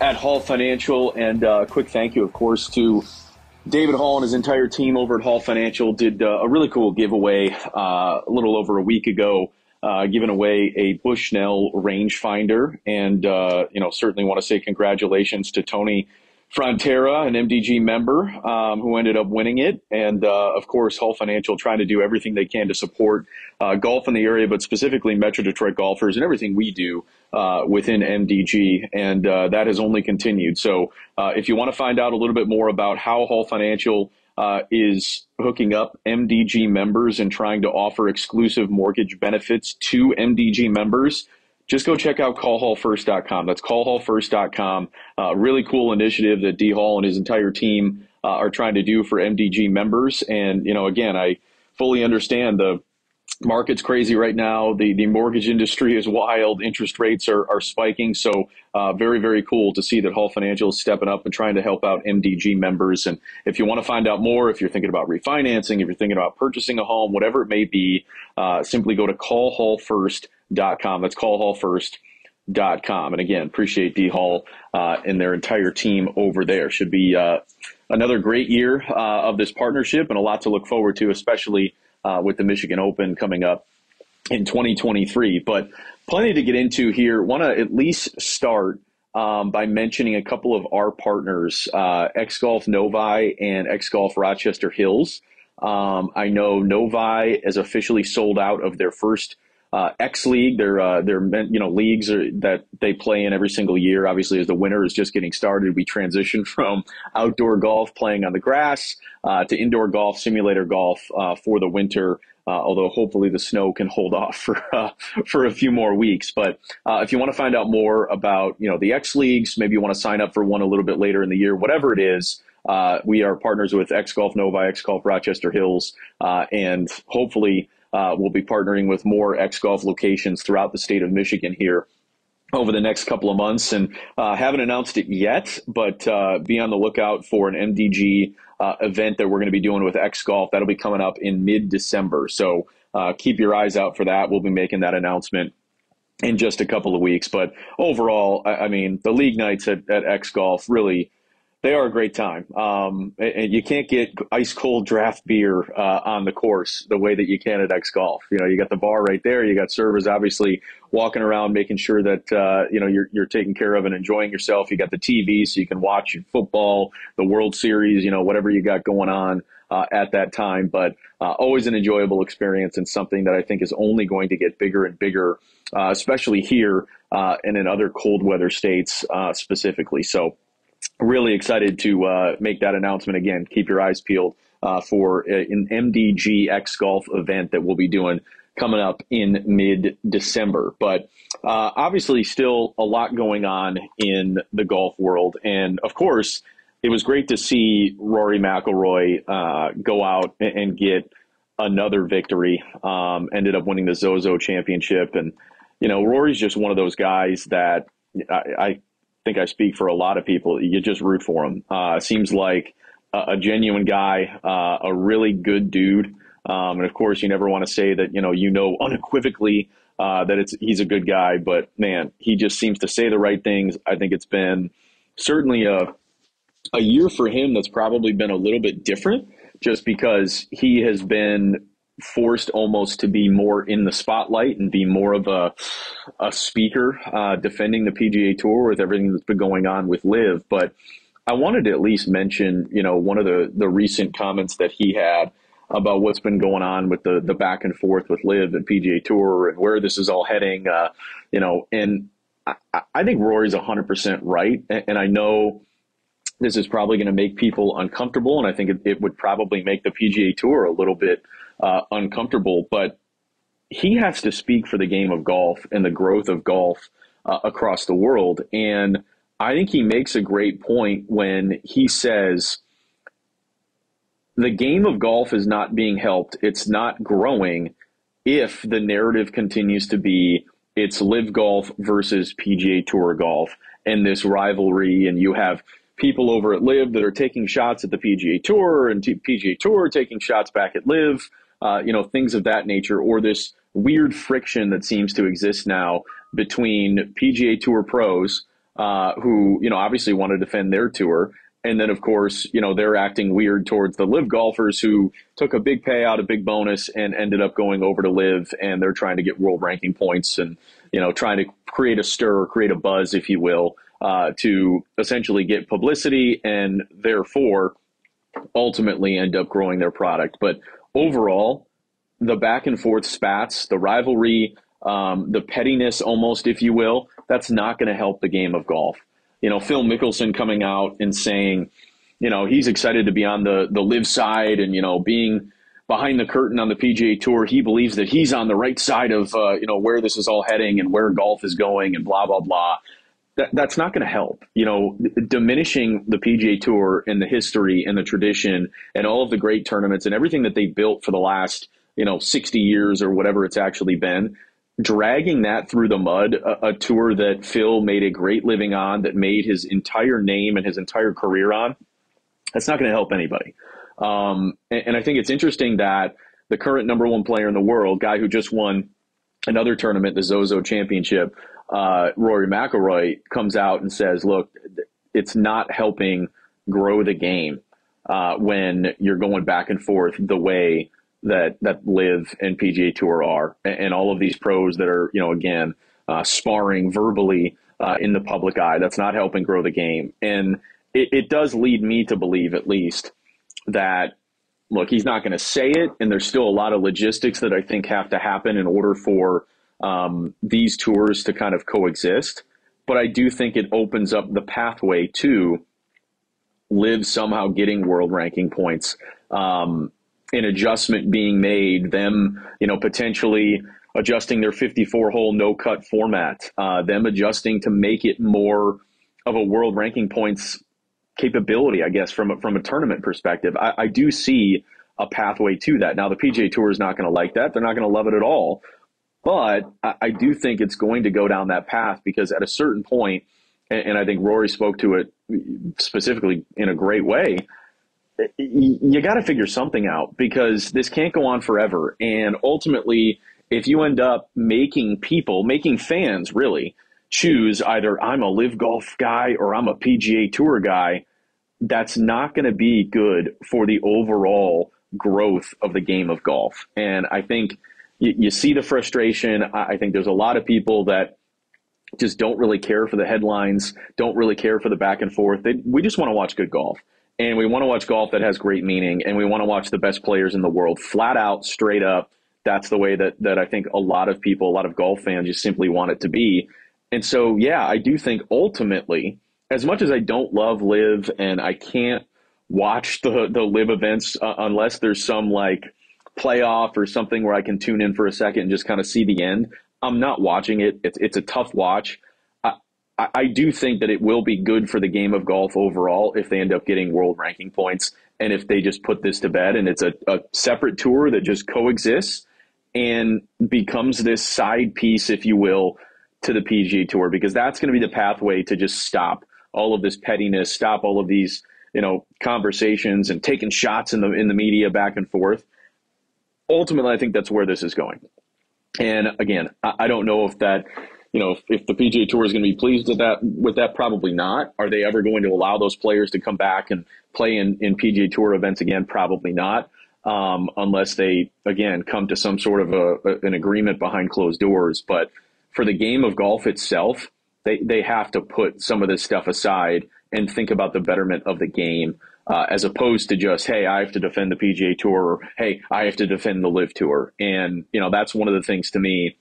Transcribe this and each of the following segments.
at Hall Financial. And a quick thank you, of course, to David Hall and his entire team over at Hall Financial. Did a really cool giveaway a little over a week ago, giving away a Bushnell rangefinder. And, you know, certainly want to say congratulations to Tony Frontera, an MDG member who ended up winning it. And, of course, Hall Financial trying to do everything they can to support golf in the area, but specifically Metro Detroit golfers and everything we do within MDG. And that has only continued. So if you want to find out a little bit more about how Hall Financial is hooking up MDG members and trying to offer exclusive mortgage benefits to MDG members, just go check out CallHallFirst.com. That's CallHallFirst.com. Really cool initiative that D. Hall and his entire team are trying to do for MDG members. And, you know, again, I fully understand the market's crazy right now. The mortgage industry is wild. Interest rates are spiking. So very, very cool to see that Hall Financial is stepping up and trying to help out MDG members. And if you want to find out more, if you're thinking about refinancing, if you're thinking about purchasing a home, whatever it may be, simply go to CallHallFirst.com. That's CallHallFirst.com. And again, appreciate D. Hall and their entire team over there. Should be another great year of this partnership and a lot to look forward to, especially with the Michigan Open coming up in 2023. But plenty to get into here. Want to at least start by mentioning a couple of our partners, X-Golf Novi and X-Golf Rochester Hills. I know Novi is officially sold out of their first X League, their leagues that they play in every single year. Obviously, as the winter is just getting started, we transition from outdoor golf playing on the grass to indoor golf, simulator golf for the winter. Although hopefully the snow can hold off for a few more weeks. But if you want to find out more about the X Leagues, maybe you want to sign up for one a little bit later in the year, whatever it is. We are partners with X Golf Novi, X Golf Rochester Hills, and hopefully. We'll be partnering with more X-Golf locations throughout the state of Michigan here over the next couple of months. And haven't announced it yet, but be on the lookout for an MDG event that we're going to be doing with X-Golf. That'll be coming up in mid-December. So keep your eyes out for that. We'll be making that announcement in just a couple of weeks. But overall, I mean, the league nights at X-Golf really – they are a great time. And you can't get ice cold draft beer on the course the way that you can at X Golf. You know, you got the bar right there. You got servers obviously walking around, making sure that you're taken care of and enjoying yourself. You got the TV so you can watch football, the World Series, whatever you got going on at that time. But always an enjoyable experience and something that I think is only going to get bigger and bigger, especially here and in other cold weather states specifically. So. Really excited to make that announcement again. Keep your eyes peeled for an MDG X Golf event that we'll be doing coming up in mid-December. But obviously still a lot going on in the golf world. And, of course, it was great to see Rory McIlroy go out and get another victory. Ended up winning the Zozo Championship. And, Rory's just one of those guys that I think I speak for a lot of people. You just root for him. Seems like a genuine guy, a really good dude. And of course, you never want to say that, unequivocally that he's a good guy. But man, he just seems to say the right things. I think it's been certainly a year for him that's probably been a little bit different, just because he has been forced almost to be more in the spotlight and be more of a speaker defending the PGA Tour with everything that's been going on with LIV. But I wanted to at least mention, one of the recent comments that he had about what's been going on with the back and forth with LIV and PGA Tour and where this is all heading, and I think Rory's 100% right. And I know this is probably going to make people uncomfortable. And I think it would probably make the PGA Tour a little bit uncomfortable, but he has to speak for the game of golf and the growth of golf across the world. And I think he makes a great point when he says the game of golf is not being helped. It's not growing if the narrative continues to be it's LIV Golf versus PGA Tour Golf and this rivalry, and you have people over at LIV that are taking shots at the PGA Tour and PGA Tour taking shots back at LIV, things of that nature, or this weird friction that seems to exist now between PGA Tour pros who, obviously want to defend their tour. And then, of course, they're acting weird towards the LIV golfers who took a big payout, a big bonus, and ended up going over to LIV, and they're trying to get world ranking points and, trying to create a stir, create a buzz, if you will, to essentially get publicity and therefore ultimately end up growing their product. But overall, the back and forth spats, the rivalry, the pettiness almost, if you will, that's not going to help the game of golf. Phil Mickelson coming out and saying, he's excited to be on the LIV side and, being behind the curtain on the PGA Tour. He believes that he's on the right side of, where this is all heading and where golf is going and blah, blah, blah. That's not going to help. Diminishing the PGA Tour and the history and the tradition and all of the great tournaments and everything that they built for the last, 60 years or whatever it's actually been. Dragging that through the mud, a tour that Phil made a great living on, that made his entire name and his entire career on, that's not going to help anybody. And I think it's interesting that the current number one player in the world, guy who just won another tournament, the Zozo Championship, Rory McIlroy, comes out and says, look, it's not helping grow the game when you're going back and forth the way that LIV and PGA Tour are, and all of these pros that are, again, sparring verbally in the public eye. That's not helping grow the game. And it does lead me to believe, at least, that, look, he's not going to say it, and there's still a lot of logistics that I think have to happen in order for these tours to kind of coexist. But I do think it opens up the pathway to LIV somehow getting world ranking points, an adjustment being made, them, potentially adjusting their 54-hole no-cut format, them adjusting to make it more of a world ranking points capability, I guess, from a tournament perspective. I do see a pathway to that. Now, the PGA Tour is not going to like that. They're not going to love it at all. But I do think it's going to go down that path because at a certain point, and I think Rory spoke to it specifically in a great way, you got to figure something out because this can't go on forever. And ultimately, if you end up making fans really choose either I'm a LIV Golf guy or I'm a PGA Tour guy, that's not going to be good for the overall growth of the game of golf. And I think you see the frustration. I think there's a lot of people that just don't really care for the headlines, don't really care for the back and forth. We just want to watch good golf. And we want to watch golf that has great meaning, and we want to watch the best players in the world, flat out, straight up. That's the way that I think a lot of people, a lot of golf fans just simply want it to be. And so, yeah, I do think ultimately, as much as I don't love LIV and I can't watch the LIV events unless there's some like playoff or something where I can tune in for a second and just kind of see the end, I'm not watching it. It's a tough watch. I do think that it will be good for the game of golf overall if they end up getting world ranking points and if they just put this to bed and it's a separate tour that just coexists and becomes this side piece, if you will, to the PGA Tour, because that's going to be the pathway to just stop all of this pettiness, stop all of these, conversations and taking shots in the media back and forth. Ultimately, I think that's where this is going. And again, I don't know if that... if the PGA Tour is going to be pleased with that, probably not. Are they ever going to allow those players to come back and play in PGA Tour events again? Probably not, unless they, again, come to some sort of an agreement behind closed doors. But for the game of golf itself, they have to put some of this stuff aside and think about the betterment of the game, as opposed to just, hey, I have to defend the PGA Tour, or hey, I have to defend the LIV Tour. And, that's one of the things to me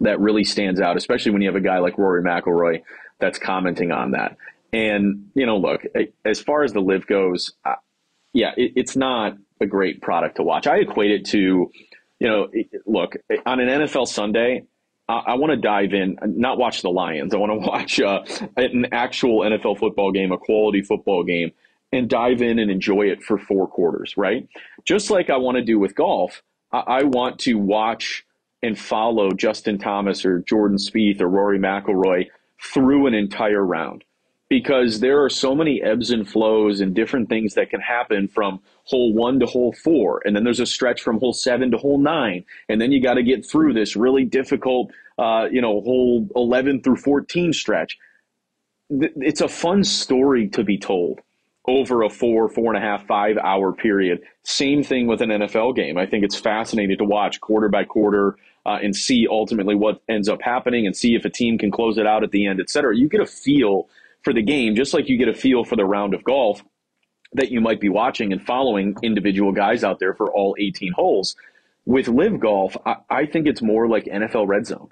that really stands out, especially when you have a guy like Rory McIlroy that's commenting on that. And, look, as far as the LIV goes, it's not a great product to watch. I equate it to, look, on an NFL Sunday, I want to dive in, not watch the Lions. I want to watch an actual NFL football game, a quality football game, and dive in and enjoy it for four quarters, right? Just like I want to do with golf, I want to watch and follow Justin Thomas or Jordan Spieth or Rory McIlroy through an entire round, because there are so many ebbs and flows and different things that can happen from hole 1 to hole 4. And then there's a stretch from hole 7 to hole 9. And then you got to get through this really difficult, hole 11 through 14 stretch. It's a fun story to be told over a 4.5, 5 hour period. Same thing with an NFL game. I think it's fascinating to watch quarter by quarter and see ultimately what ends up happening and see if a team can close it out at the end, et cetera. You get a feel for the game, just like you get a feel for the round of golf that you might be watching and following individual guys out there for all 18 holes. With LIV Golf, I think it's more like NFL Red Zone.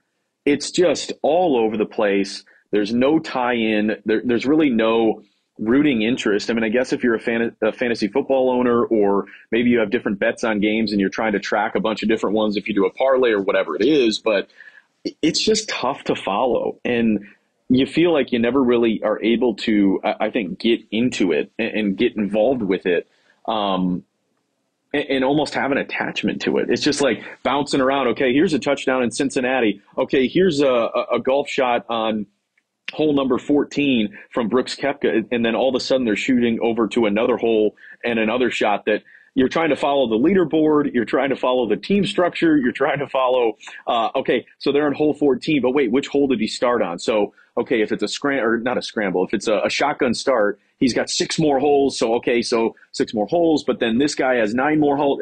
It's just all over the place. There's no tie-in. There's really no rooting interest. I mean, I guess if you're a fantasy football owner, or maybe you have different bets on games and you're trying to track a bunch of different ones if you do a parlay or whatever it is, but it's just tough to follow. And you feel like you never really are able to, I think, get into it and get involved with it and almost have an attachment to it. It's just like bouncing around. Okay, here's a touchdown in Cincinnati. Okay, here's a golf shot on hole number 14 from Brooks Koepka. And then all of a sudden they're shooting over to another hole and another shot that you're trying to follow the leaderboard. You're trying to follow the team structure. You're trying to follow, okay, so they're in hole 14, but wait, which hole did he start on? So, okay, if it's a scramble, or not a scramble, if it's a shotgun start, he's got 6 more holes. So, okay, so 6 more holes, but then this guy has 9 more holes.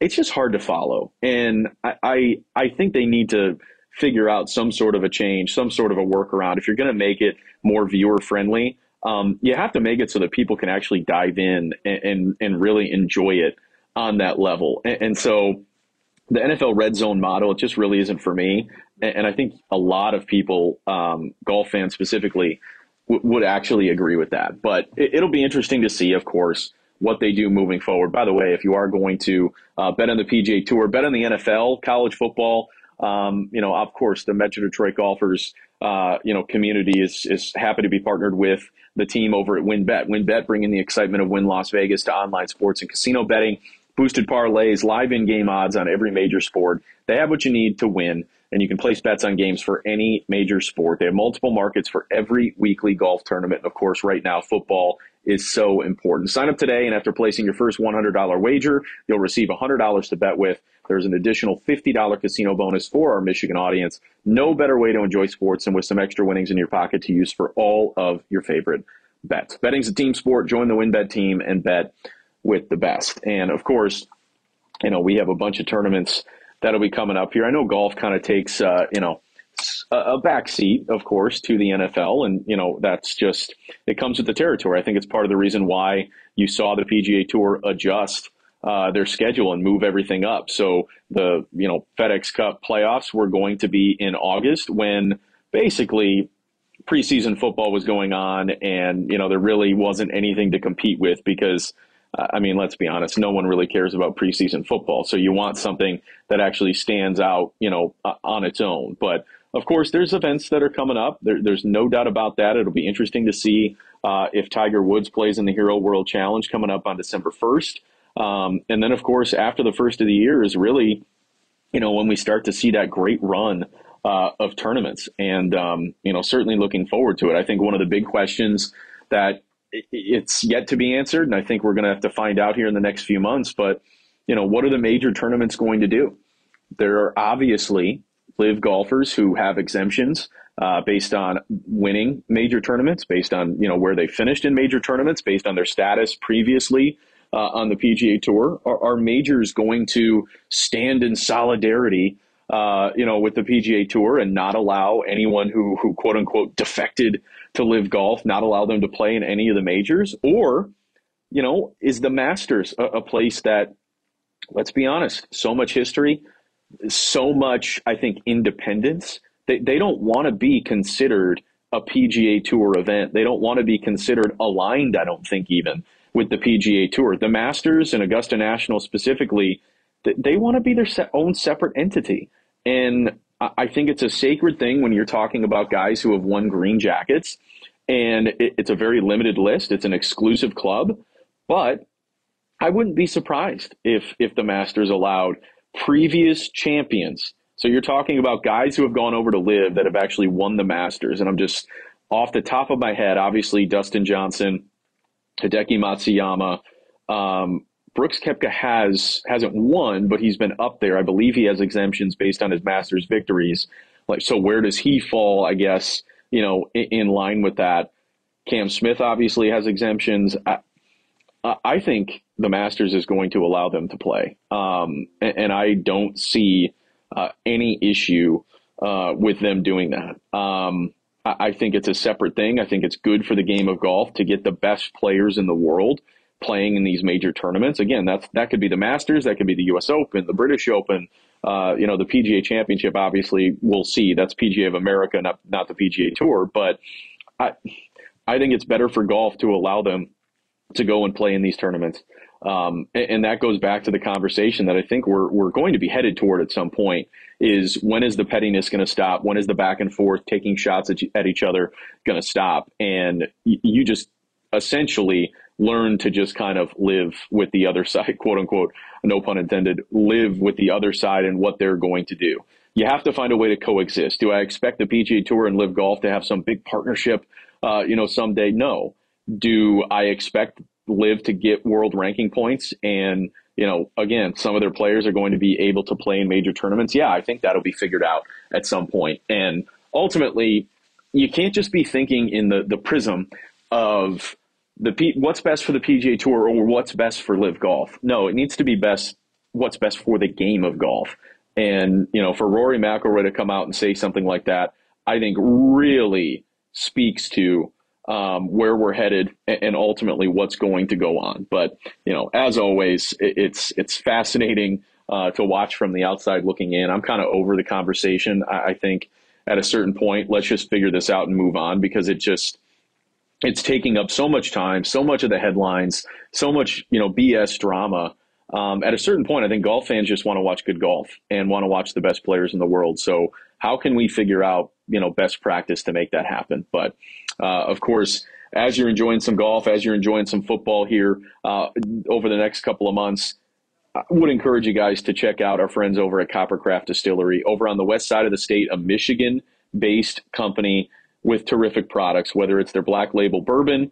It's just hard to follow. And I think they need to figure out some sort of a change, some sort of a workaround. If you're going to make it more viewer friendly, you have to make it so that people can actually dive in and really enjoy it on that level. And so the NFL Red Zone model, it just really isn't for me. And I think a lot of people, golf fans specifically, would actually agree with that. But it'll be interesting to see, of course, what they do moving forward. By the way, if you are going to bet on the PGA Tour, bet on the NFL, college football, of course, the Metro Detroit Golfers community is happy to be partnered with the team over at WinBet. WinBet bringing the excitement of Win Las Vegas to online sports and casino betting, boosted parlays, live in-game odds on every major sport. They have what you need to win, and you can place bets on games for any major sport. They have multiple markets for every weekly golf tournament. And of course, right now, football is so important. Sign up today, and after placing your first $100 wager, you'll receive $100 to bet with. There's an additional $50 casino bonus for our Michigan audience. No better way to enjoy sports than with some extra winnings in your pocket to use for all of your favorite bets. Betting's a team sport. Join the WinBet team and bet with the best. And of course, we have a bunch of tournaments that'll be coming up here. I know golf kind of takes, a backseat, of course, to the NFL. And, that's just, it comes with the territory. I think it's part of the reason why you saw the PGA Tour adjust their schedule and move everything up. So the, FedEx Cup playoffs were going to be in August, when basically preseason football was going on, and, there really wasn't anything to compete with, because, let's be honest, no one really cares about preseason football. So you want something that actually stands out, on its own. But of course, there's events that are coming up. There's no doubt about that. It'll be interesting to see if Tiger Woods plays in the Hero World Challenge coming up on December 1st. And then, of course, after the first of the year is really, when we start to see that great run of tournaments, and, certainly looking forward to it. I think one of the big questions that it's yet to be answered, and I think we're going to have to find out here in the next few months, but, what are the major tournaments going to do? There are obviously live golfers who have exemptions based on winning major tournaments, based on, where they finished in major tournaments, based on their status previously on the PGA Tour. Are majors going to stand in solidarity, with the PGA Tour and not allow anyone who quote unquote defected to LIV Golf, not allow them to play in any of the majors? Or, is the Masters a place that, let's be honest, so much history, so much, I think, independence, they don't want to be considered a PGA Tour event. They don't want to be considered aligned, I don't think, even with the PGA Tour. The Masters and Augusta National specifically, they want to be their own separate entity. And I think it's a sacred thing when you're talking about guys who have won green jackets, and it's a very limited list. It's an exclusive club, but I wouldn't be surprised if the Masters allowed previous champions. So you're talking about guys who have gone over to LIV that have actually won the Masters. And I'm just off the top of my head, obviously Dustin Johnson, Hideki Matsuyama, Brooks Koepka hasn't won, but he's been up there. I believe he has exemptions based on his Masters victories. Like, so where does he fall, I guess, you know, in line with that? Cam Smith obviously has exemptions. I think the Masters is going to allow them to play. And I don't see any issue with them doing that. I think it's a separate thing. I think it's good for the game of golf to get the best players in the world playing in these major tournaments. Again, that could be the Masters, that could be the U.S. Open, the British Open, you know, the PGA Championship. Obviously, we'll see. That's PGA of America, not the PGA Tour. But I think it's better for golf to allow them to go and play in these tournaments. And that goes back to the conversation that I think we're going to be headed toward at some point, is when is the pettiness going to stop? When is the back and forth taking shots at each other going to stop? And you just essentially learn to just kind of live with the other side, quote unquote, no pun intended, live with the other side and what they're going to do. You have to find a way to coexist. Do I expect the PGA Tour and LIV Golf to have some big partnership, you know, someday? No. Do I expect LIV to get world ranking points? And, you know, again, some of their players are going to be able to play in major tournaments. Yeah, I think that'll be figured out at some point. And ultimately, you can't just be thinking in the prism of what's best for the PGA Tour or what's best for LIV Golf. No, it needs to be what's best for the game of golf. And, you know, for Rory McIlroy to come out and say something like that, I think really speaks to where we're headed and ultimately what's going to go on. But, you know, as always, it's fascinating to watch from the outside looking in. I'm kind of over the conversation. I think at a certain point, let's just figure this out and move on, because it's taking up so much time, so much of the headlines, so much, you know, BS drama. At a certain point, I think golf fans just want to watch good golf and want to watch the best players in the world. So how can we figure out, you know, best practice to make that happen? But of course, as you're enjoying some golf, as you're enjoying some football here over the next couple of months, I would encourage you guys to check out our friends over at Copper Craft Distillery over on the west side of the state, a Michigan-based company with terrific products, whether it's their black label bourbon,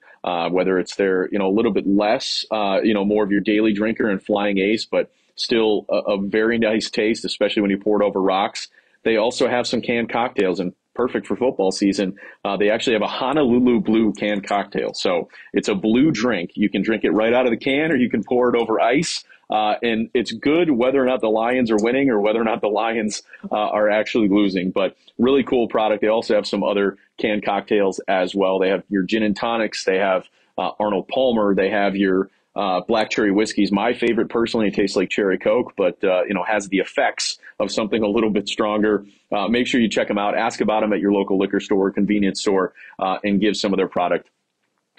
whether it's their, you know, a little bit less, you know, more of your daily drinker and Flying Ace, but still a very nice taste, especially when you pour it over rocks. They also have some canned cocktails, and perfect for football season. They actually have a Honolulu Blue canned cocktail. So it's a blue drink. You can drink it right out of the can, or you can pour it over ice. And it's good whether or not the Lions are winning or whether or not the Lions are actually losing. But really cool product. They also have some other canned cocktails as well. They have your gin and tonics. They have Arnold Palmer. They have your black cherry whiskey. Is my favorite personally. It tastes like cherry Coke, but you know, has the effects of something a little bit stronger. Make sure you check them out. Ask about them at your local liquor store, convenience store, and give some of their product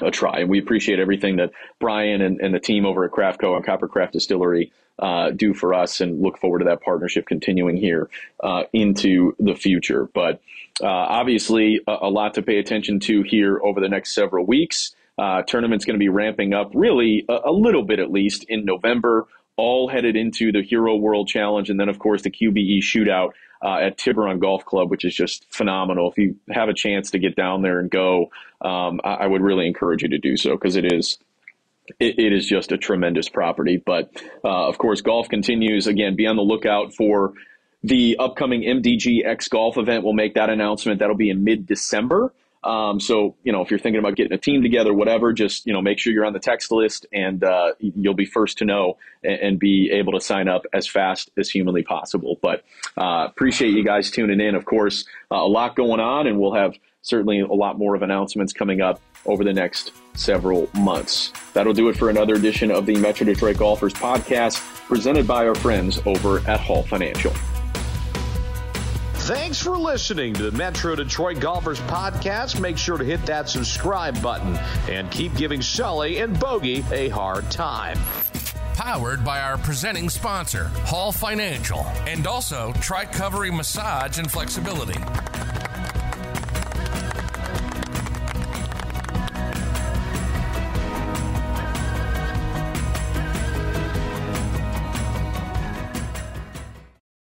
a try. And we appreciate everything that Brian and the team over at Craftco and Copper Craft Distillery do for us, and look forward to that partnership continuing here into the future. But obviously a lot to pay attention to here over the next several weeks. Tournament's going to be ramping up really a little bit, at least in November, all headed into the Hero World Challenge. And then, of course, the QBE Shootout at Tiburon Golf Club, which is just phenomenal. If you have a chance to get down there and go, I would really encourage you to do so, because it is just a tremendous property. But, of course, golf continues. Again, be on the lookout for the upcoming MDG X-Golf event. We'll make that announcement. That'll be in mid-December. So, you know, if you're thinking about getting a team together, whatever, just, you know, make sure you're on the text list, and you'll be first to know and be able to sign up as fast as humanly possible. But appreciate you guys tuning in. Of course, a lot going on, and we'll have certainly a lot more of announcements coming up over the next several months. That'll do it for another edition of the Metro Detroit Golfers Podcast, presented by our friends over at Hall Financial. Thanks for listening to the Metro Detroit Golfers Podcast. Make sure to hit that subscribe button and keep giving Sully and Bogey a hard time. powered by our presenting sponsor, Hall Financial, and also Tri Covering Massage and Flexibility.